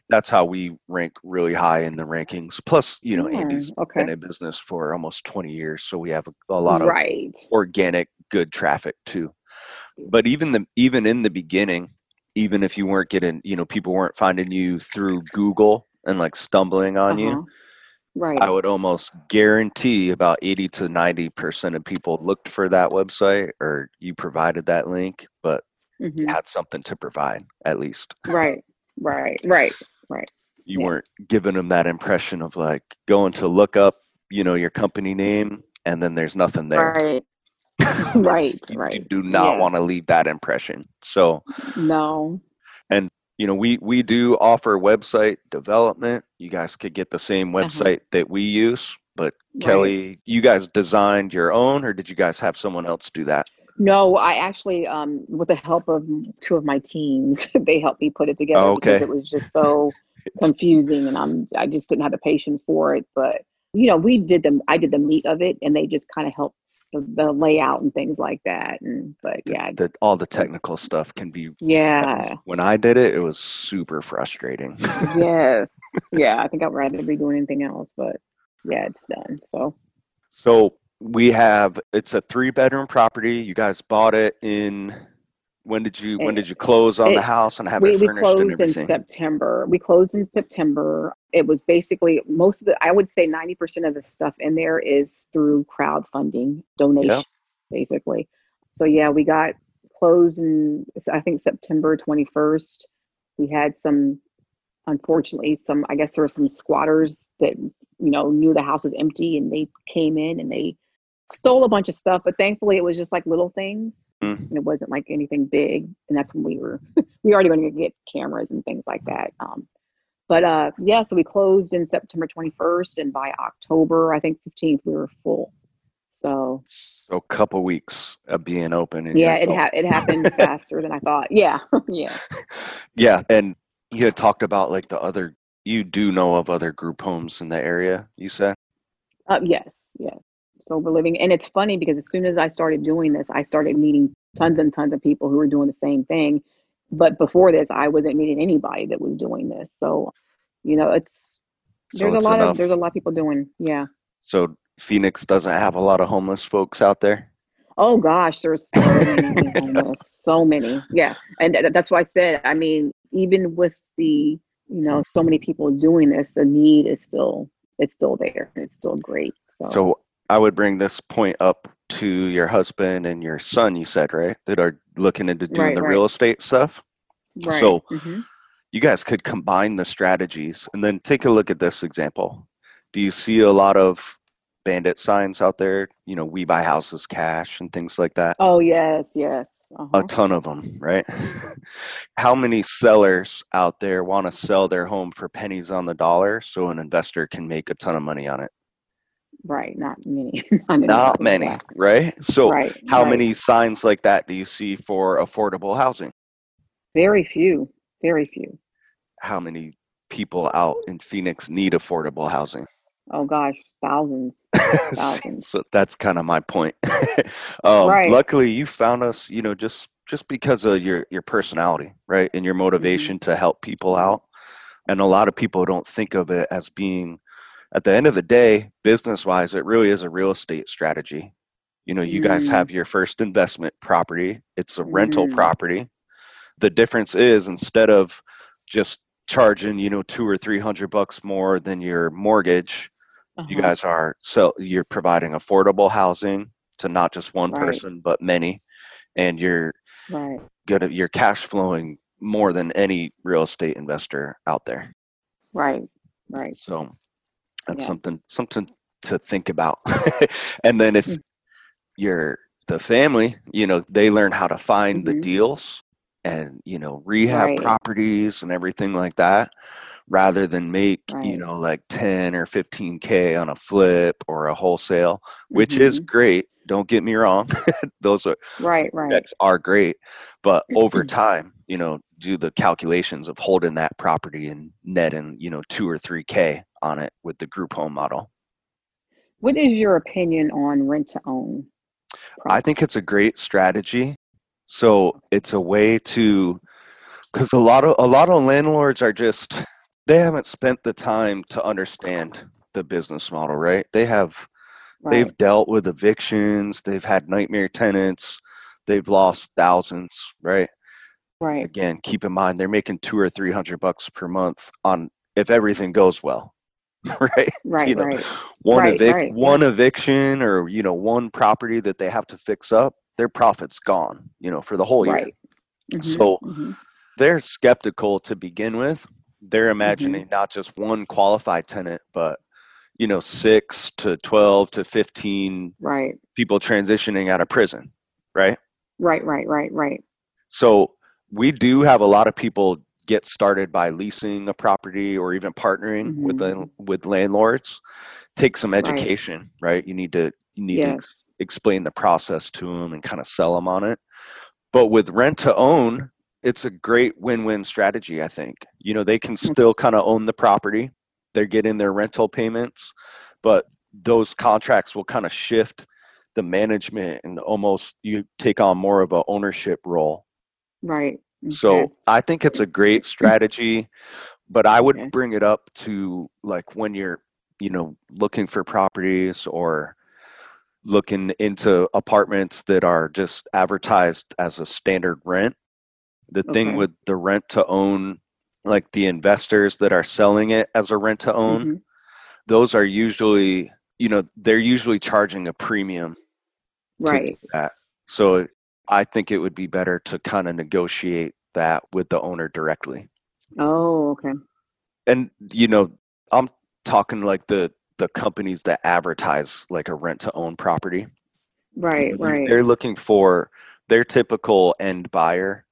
that's how we rank really high in the rankings. Plus, you know, yeah. Andy's okay. been in business for almost twenty years. So we have a, a lot of right. organic, good traffic too. But even the, even in the beginning, even if you weren't getting, you know, people weren't finding you through Google and like stumbling on uh-huh. you. Right. I would almost guarantee about eighty to ninety percent of people looked for that website or you provided that link, but mm-hmm. you had something to provide at least. Right, right, right, right. You yes. weren't giving them that impression of like going to look up, you know, your company name and then there's nothing there. Right, right, you, right. You do not yes. want to leave that impression. So no. And you know, we, we do offer website development. You guys could get the same website uh-huh. that we use, but right. Kelly, you guys designed your own, or did you guys have someone else do that? No, I actually, um, with the help of two of my teens, they helped me put it together oh, okay. because it was just so confusing and I'm, I just didn't have the patience for it. But, you know, we did them, I did the meat of it and they just kind of helped the, the layout and things like that. And, but the, yeah, the, all the technical stuff can be, yeah. When I did it, it was super frustrating. Yes. Yeah. I think I'd rather be doing anything else, but yeah, it's done. So, so we have, it's a three bedroom property. You guys bought it in, when did you, when did you close on it, the house and have we, it furnished? We closed and everything? in September. We closed in September. It was basically most of the, I would say ninety percent of the stuff in there is through crowdfunding donations, yeah. basically. So yeah, we got closed in, I think September twenty-first. We had some, unfortunately some, I guess there were some squatters that, you know, knew the house was empty and they came in and they stole a bunch of stuff, but thankfully it was just like little things. Mm. It wasn't like anything big. And that's when we were, we already going to get cameras and things like that. Um, but uh, yeah, so we closed in September twenty-first and by October, I think fifteenth, we were full. So, so a couple weeks of being open. And yeah, it, ha- it happened faster than I thought. Yeah. yeah. Yeah. And you had talked about like the other, you do know of other group homes in the area, you said? Uh, yes. Yes. Sober living. And it's funny because as soon as I started doing this, I started meeting tons and tons of people who were doing the same thing. But before this, I wasn't meeting anybody that was doing this. So, you know, it's, there's so it's a lot enough. of, there's a lot of people doing. Yeah. So Phoenix doesn't have a lot of homeless folks out there. Oh gosh, there's so many, homeless, so many. Yeah. And th- that's why I said, I mean, even with the, you know, so many people doing this, the need is still, it's still there and it's still great. So, so I would bring this point up to your husband and your son, you said, right? That are looking into doing right, the right. real estate stuff. Right. So mm-hmm. you guys could combine the strategies and then take a look at this example. Do you see a lot of bandit signs out there? You know, we buy houses cash and things like that. Oh, yes, yes. Uh-huh. A ton of them, right? How many sellers out there want to sell their home for pennies on the dollar so an investor can make a ton of money on it? Right. Not many. Not, not many. That. Right. So right, how right. many signs like that do you see for affordable housing? Very few. Very few. How many people out in Phoenix need affordable housing? Oh, gosh. Thousands. Thousands. So that's kind of my point. um, right. Luckily, you found us, you know, just just because of your, your personality, right? And your motivation mm-hmm. to help people out. And a lot of people don't think of it as being, at the end of the day, business-wise, it really is a real estate strategy. You know, you mm. guys have your first investment property. It's a mm. rental property. The difference is instead of just charging, you know, two or three hundred bucks more than your mortgage, uh-huh. you guys are so you're providing affordable housing to not just one right. person but many, and you're right. gonna you're cash flowing more than any real estate investor out there. Right. Right. So. That's yeah. something something to think about. And then if you're the family, you know, they learn how to find mm-hmm. the deals and, you know, rehab right. properties and everything like that, rather than make, right. you know, like ten or fifteen K on a flip or a wholesale, which mm-hmm. is great. Don't get me wrong. Those are right, right. are great. But over time, you know, do the calculations of holding that property and netting, you know, two or three K on it with the group home model. What is your opinion on rent to own? I think it's a great strategy. So it's a way to, because a lot of a lot of landlords are just, they haven't spent the time to understand the business model, right? They have, right. they've dealt with evictions, they've had nightmare tenants, they've lost thousands, right? Right. Again, keep in mind they're making two or three hundred bucks per month on if everything goes well. Right. Right. You know, right. One right, evic- right. one eviction or, you know, one property that they have to fix up, their profit's gone, you know, for the whole year. Right. Mm-hmm. So mm-hmm. they're skeptical to begin with. They're imagining mm-hmm. not just one qualified tenant, but, you know, six to twelve to fifteen right. people transitioning out of prison. Right. Right, right, right, right. So we do have a lot of people get started by leasing a property or even partnering mm-hmm. with the, with landlords. Take some education, right? right? You need to you need yes. to ex- explain the process to them and kind of sell them on it. But with rent to own, it's a great win-win strategy, I think. You know, they can still kind of own the property. They're getting their rental payments, but those contracts will kind of shift the management and almost you take on more of a ownership role. Right. Okay. So I think it's a great strategy, but I would okay. bring it up to like when you're, you know, looking for properties or looking into apartments that are just advertised as a standard rent. The okay. thing with the rent to own, like the investors that are selling it as a rent to own, mm-hmm. those are usually, you know, they're usually charging a premium. Right. That. So I think it would be better to kind of negotiate that with the owner directly. Oh, okay. And, you know, I'm talking like the, the companies that advertise like a rent to own property. Right, right. They're looking for their typical end buyer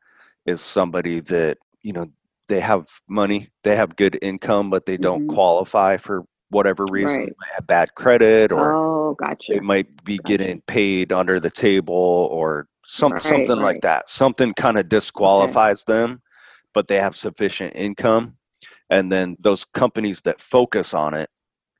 is somebody that, you know, they have money, they have good income, but they don't mm-hmm. qualify for whatever reason. Right. They might have bad credit or oh, gotcha. they might be gotcha. getting paid under the table or some, right, something right. like that. Something kind of disqualifies okay. them, but they have sufficient income. And then those companies that focus on it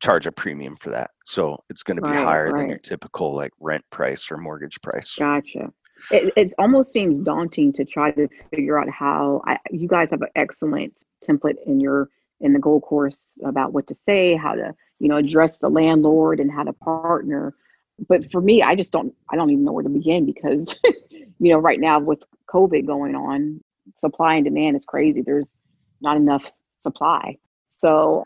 charge a premium for that. So it's going to be right, higher right. than your typical like rent price or mortgage price. Gotcha. It, it almost seems daunting to try to figure out how I, you guys have an excellent template in your in the Gold Course about what to say, how to, you know, address the landlord and how to partner. But for me, I just don't I don't even know where to begin because, you know, right now with COVID going on, supply and demand is crazy. There's not enough supply. So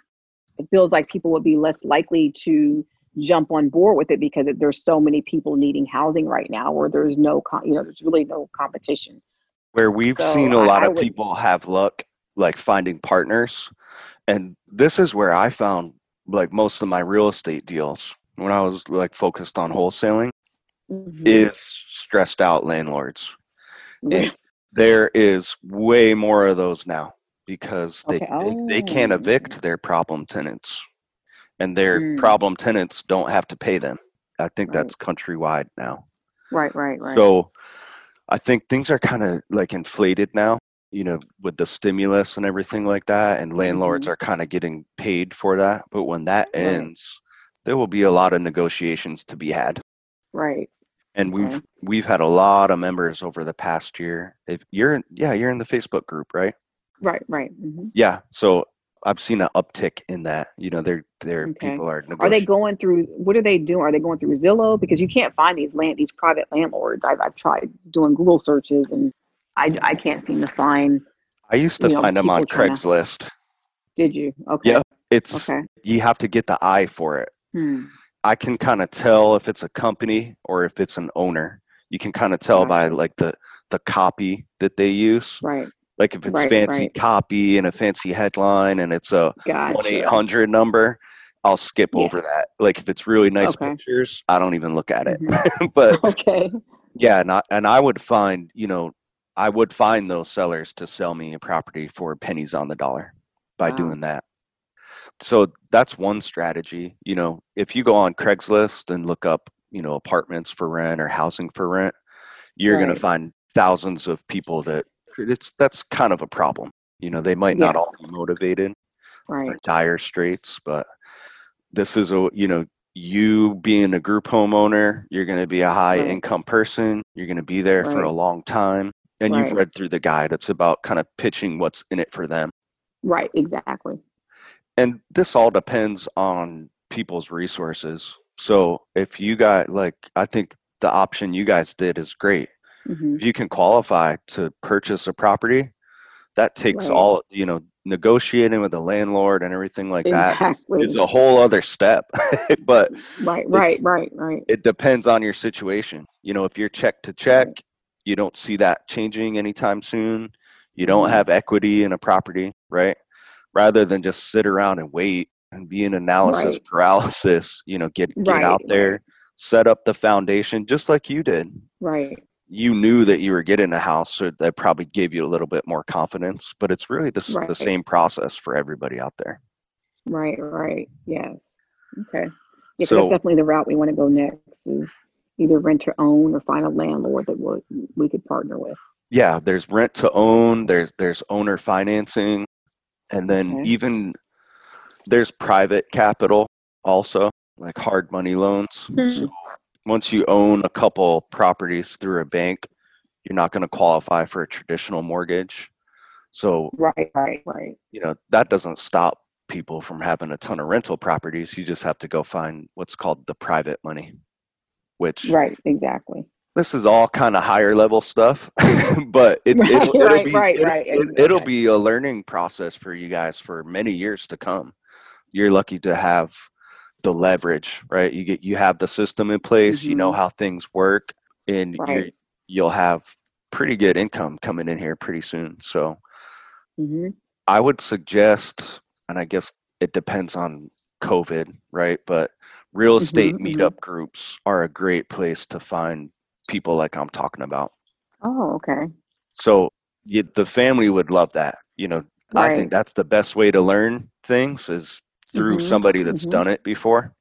it feels like people would be less likely to jump on board with it because there's so many people needing housing right now where there's no, you know, there's really no competition. Where we've so seen a lot I, of I would, people have luck, like finding partners. And this is where I found like most of my real estate deals when I was like focused on wholesaling mm-hmm. is stressed out landlords. Yeah. And there is way more of those now. Because they, okay. oh. they they can't evict their problem tenants, and their mm. problem tenants don't have to pay them. I think right. that's countrywide now. Right, right, right. So I think things are kind of like inflated now, you know, with the stimulus and everything like that, and landlords mm-hmm. are kind of getting paid for that. But when that right. ends, there will be a lot of negotiations to be had. Right. And okay. we've we've had a lot of members over the past year. If you're yeah, you're in the Facebook group, right? Right, right. Mm-hmm. Yeah, so I've seen an uptick in that. You know, they're they're okay. people are. Are they going through? What are they doing? Are they going through Zillow? Because you can't find these land, these private landlords. I've I've tried doing Google searches, and I I can't seem to find. I used to find know, them on Craigslist. To, did you? Okay. Yeah, it's okay. You have to get the eye for it. Hmm. I can kind of tell if it's a company or if it's an owner. You can kind of tell right. by like the the copy that they use. Right. Like if it's right, fancy right. copy and a fancy headline and it's a gotcha. one eight hundred number, I'll skip yeah. over that. Like if it's really nice okay. pictures, I don't even look at it. Mm-hmm. But okay. yeah, and I, and I would find, you know, I would find those sellers to sell me a property for pennies on the dollar by wow. doing that. So that's one strategy. You know, if you go on Craigslist and look up, you know, apartments for rent or housing for rent, you're right. going to find thousands of people that It's that's kind of a problem. You know, they might not yeah. all be motivated right. or dire straits, but this is a, you know, you being a group homeowner, you're going to be a high right. income person. You're going to be there right. for a long time. And right. you've read through the guide. It's about kind of pitching what's in it for them. Right. Exactly. And this all depends on people's resources. So if you got like, I think the option you guys did is great. Mm-hmm. If you can qualify to purchase a property, that takes right. all, you know, negotiating with the landlord and everything like exactly. that is, is a whole other step. But right, right, right, right. It depends on your situation. You know, if you're check to check, right. You don't see that changing anytime soon. You don't have equity in a property, right? Rather than just sit around and wait and be in analysis right. paralysis, you know, get, get right. out there, set up the foundation just like you did. Right. You knew that you were getting a house, so that probably gave you a little bit more confidence, but it's really the, right. the same process for everybody out there. Right, right. Yes. Okay. Yeah, so that's definitely the route we want to go next, is either rent to own or find a landlord that we'll, we could partner with. Yeah, there's rent to own, there's there's owner financing, and then okay. even there's private capital also, like hard money loans. Mm-hmm. So once you own a couple properties through a bank, you're not going to qualify for a traditional mortgage. So right, right, right. You know, that doesn't stop people from having a ton of rental properties. You just have to go find what's called the private money, which right, exactly. This is all kind of higher level stuff, but it, right, it'll, it'll right, be right, it'll, right, exactly. it'll be a learning process for you guys for many years to come. You're lucky to have the leverage, right? You get you have the system in place. Mm-hmm. You know how things work, and right. you're, you'll have pretty good income coming in here pretty soon. So, mm-hmm. I would suggest, and I guess it depends on COVID, right? But real estate mm-hmm, meetup mm-hmm. groups are a great place to find people like I'm talking about. Oh, okay. So you, the family would love that. You know, right. I think that's the best way to learn things is through mm-hmm. somebody that's mm-hmm. done it before.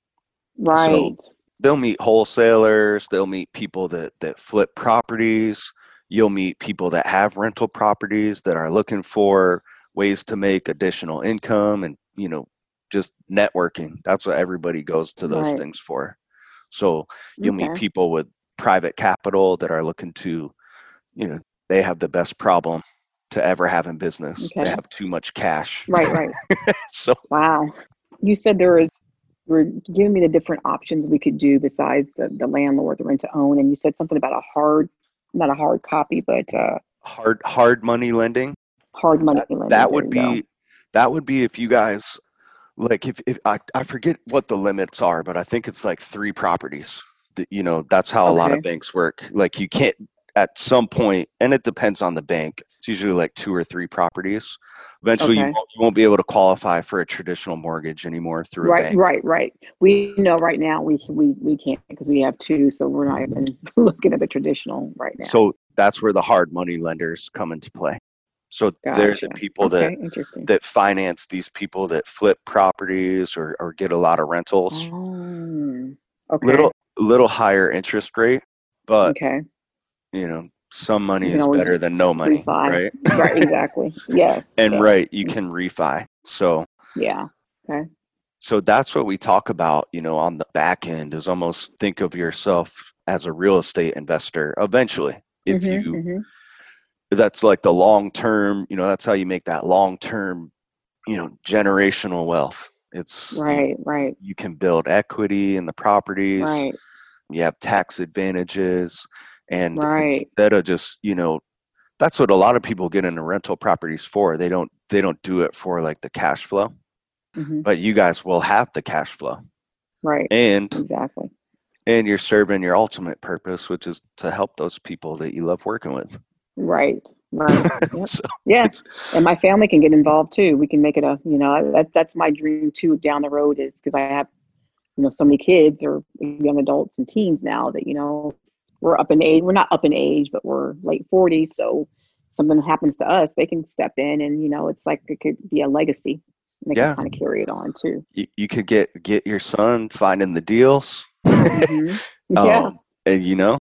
Right. So they'll meet wholesalers. They'll meet people that, that flip properties. You'll meet people that have rental properties that are looking for ways to make additional income and, you know, just networking. That's what everybody goes to those right. things for. So you'll okay. meet people with private capital that are looking to, you know, they have the best problem to ever have in business. Okay. They have too much cash. Right, right. So wow. You said there is, you were giving me the different options we could do besides the, the landlord, the rent to own. And you said something about a hard, not a hard copy, but uh, hard, hard money lending. Hard money lending. That would be, go. that would be if you guys, like if, if I, I forget what the limits are, but I think it's like three properties. You know, that's how okay. a lot of banks work. Like you can't at some point, and it depends on the bank. It's usually like two or three properties. Eventually okay. you, won't, you won't be able to qualify for a traditional mortgage anymore through right, a bank. Right, right, right. We know right now we we, we can't because we have two. So we're not even looking at the traditional right now. So that's where the hard money lenders come into play. So gotcha. There's the people okay, that that finance these people that flip properties or, or get a lot of rentals. Oh, okay. Little little higher interest rate, but okay. you know, some money is better than no money, refi. Right? Right, exactly. Yes. And yes. right, you can refi. So yeah. Okay. So that's what we talk about, you know, on the back end is almost think of yourself as a real estate investor eventually. If mm-hmm, you mm-hmm. that's like the long-term, you know, that's how you make that long-term, you know, generational wealth. It's right, right. You can build equity in the properties. Right. You have tax advantages. And right. instead of just, you know, that's what a lot of people get into rental properties for. They don't, they don't do it for like the cash flow, mm-hmm. but you guys will have the cash flow. Right. And exactly. And you're serving your ultimate purpose, which is to help those people that you love working with. Right. Right. Yep. So yeah. And my family can get involved too. We can make it a, you know, that, that's my dream too down the road is because I have, you know, so many kids or young adults and teens now that, you know, we're up in age. We're not up in age, but we're late forties. So something happens to us, they can step in and, you know, it's like it could be a legacy. And they yeah. can kind of carry it on too. You, you could get, get your son finding the deals. Mm-hmm. um, yeah. And, you know,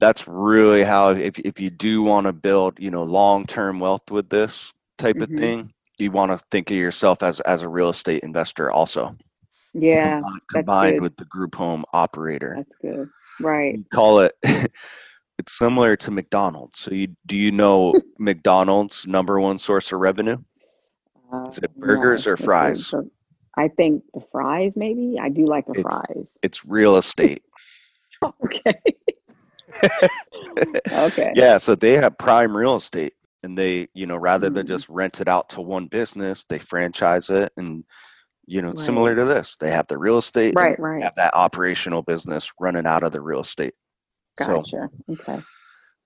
that's really how, if if you do want to build, you know, long-term wealth with this type mm-hmm. of thing, you want to think of yourself as, as a real estate investor also. Yeah. Combined, combined with the group home operator. That's good. Right. You call it, it's similar to McDonald's. So you, do you know McDonald's number one source of revenue? Uh, Is it burgers no, or fries? So, I think the fries maybe. I do like the it's, fries. It's real estate. Okay. Okay. Yeah, so they have prime real estate and they, you know, rather mm-hmm. than just rent it out to one business, they franchise it and, you know, right. similar to this, they have the real estate, right, right. have that operational business running out of the real estate. Gotcha. So, okay.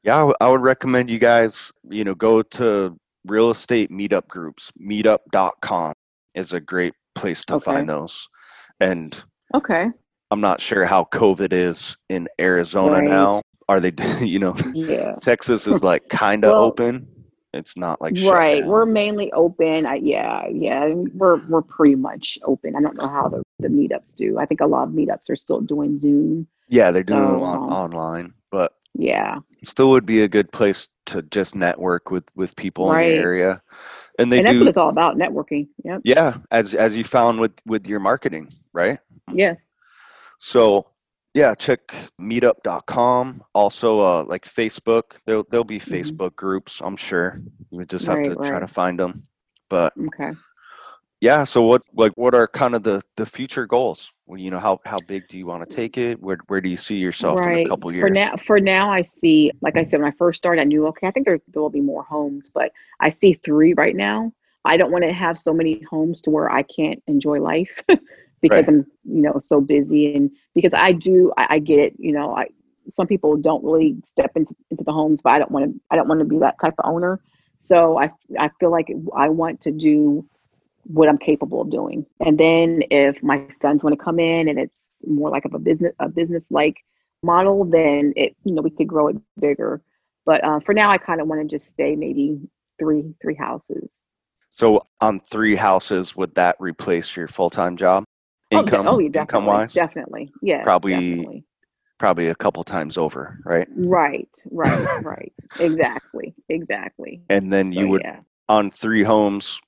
Yeah, I would recommend you guys, you know, go to real estate meetup groups. meetup dot com is a great place to okay. find those. And okay, I'm not sure how COVID is in Arizona right. now. Are they, you know, yeah. Texas is like kind of well, open. It's not like shut right. down. We're mainly open. I, yeah, yeah. We're we're pretty much open. I don't know how the, the meetups do. I think a lot of meetups are still doing Zoom. Yeah, they're so, doing it on, um, online, but yeah, still would be a good place to just network with, with people right. in the area. And they and that's do, what it's all about, networking. Yep. Yeah, as as you found with, with your marketing, right? Yeah. So yeah, check meetup dot com. Also, uh, like Facebook, there'll there'll be Facebook mm-hmm. groups, I'm sure. You would just have right, to right. try to find them. But okay. Yeah, so what like what are kind of the, the future goals? Well, you know, how, how big do you want to take it? Where where do you see yourself right. in a couple years? For now, for now, I see, like I said, when I first started, I knew, okay, I think there's, there will be more homes, but I see three right now. I don't want to have so many homes to where I can't enjoy life because right. I'm, you know, so busy. And because I do, I, I get it, you know, I some people don't really step into, into the homes, but I don't want to, I don't want to be that type of owner. So I, I feel like I want to do what I'm capable of doing. And then if my sons want to come in and it's more like of a business, a business like model, then it, you know, we could grow it bigger. But uh, for now, I kind of want to just stay maybe three, three houses. So on three houses, would that replace your full-time job? Income, oh, oh, definitely, income wise? Definitely. Yes. Probably, definitely. Probably a couple times over, right? Right, right, right. Exactly. Exactly. And then so, you would yeah. on three homes,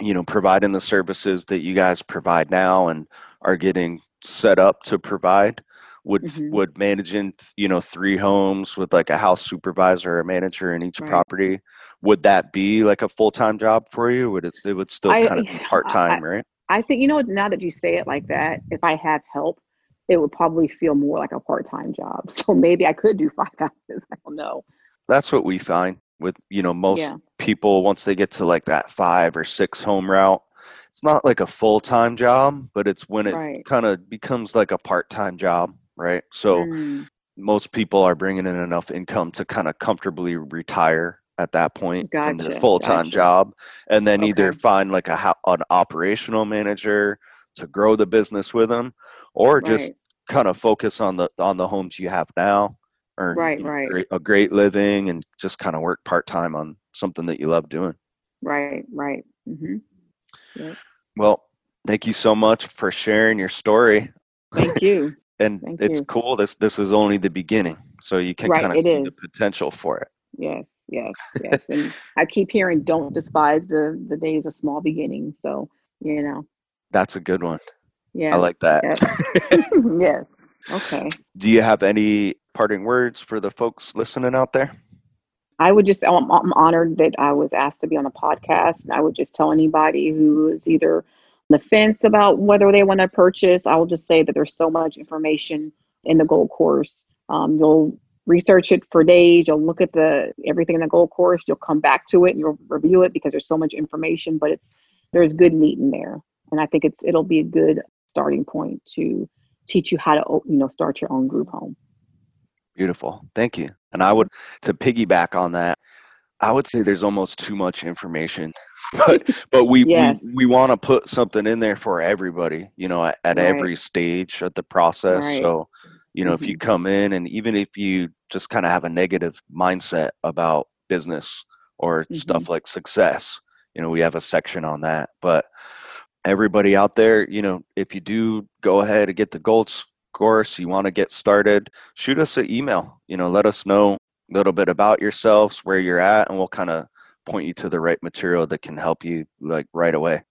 you know, providing the services that you guys provide now and are getting set up to provide, would mm-hmm. would managing, you know, three homes with like a house supervisor or manager in each right. property, would that be like a full-time job for you? Would it, it would still I, kind of be part-time, I, right? I think, you know, now that you say it like that, if I had help, it would probably feel more like a part-time job. So maybe I could do five houses. I don't know. That's what we find with, you know, most yeah. people, once they get to like that five or six home route, it's not like a full-time job, but it's when it right. kind of becomes like a part-time job, right? So mm. most people are bringing in enough income to kind of comfortably retire at that point gotcha, from their full-time gotcha. job, and then okay. either find like a an operational manager to grow the business with them, or right. just kind of focus on the on the homes you have now, earn right, you know, right. Great, a great living, and just kind of work part-time on something that you love doing. Right, right. Mm-hmm. Yes. Well, thank you so much for sharing your story. Thank you. And thank it's you. cool. This this is only the beginning, so you can right, kind of see is. the potential for it. Yes, yes, yes. And I keep hearing, don't despise the, the days of small beginnings. So, you know. That's a good one. Yeah. I like that. Yes. Yes. Okay. Do you have any parting words for the folks listening out there? I would just, I'm, I'm honored that I was asked to be on a podcast. I would just tell anybody who is either on the fence about whether they want to purchase, I will just say that there's so much information in the Gold Course. Um, you'll research it for days. You'll look at the everything in the Gold Course. You'll come back to it and you'll review it because there's so much information. But it's there's good meat in there, and I think it's it'll be a good starting point to teach you how to you know start your own group home. Beautiful, thank you. And I would to piggyback on that. I would say there's almost too much information, but but we yes. we, we want to put something in there for everybody. You know, at, at right. every stage of the process. Right. So. You know, mm-hmm. if you come in and even if you just kind of have a negative mindset about business or mm-hmm. stuff like success, you know, we have a section on that. But everybody out there, you know, if you do go ahead and get the Gold Course, you want to get started, shoot us an email, you know, let us know a little bit about yourselves, where you're at, and we'll kind of point you to the right material that can help you like right away.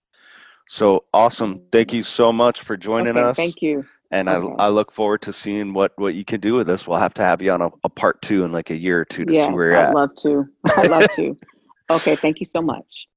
So awesome. Thank you so much for joining okay, us. Thank you. And okay. I, I look forward to seeing what, what you can do with this. We'll have to have you on a, a part two in like a year or two to yes, see where you're I'd at. I'd love to. I'd love to. Okay. Thank you so much.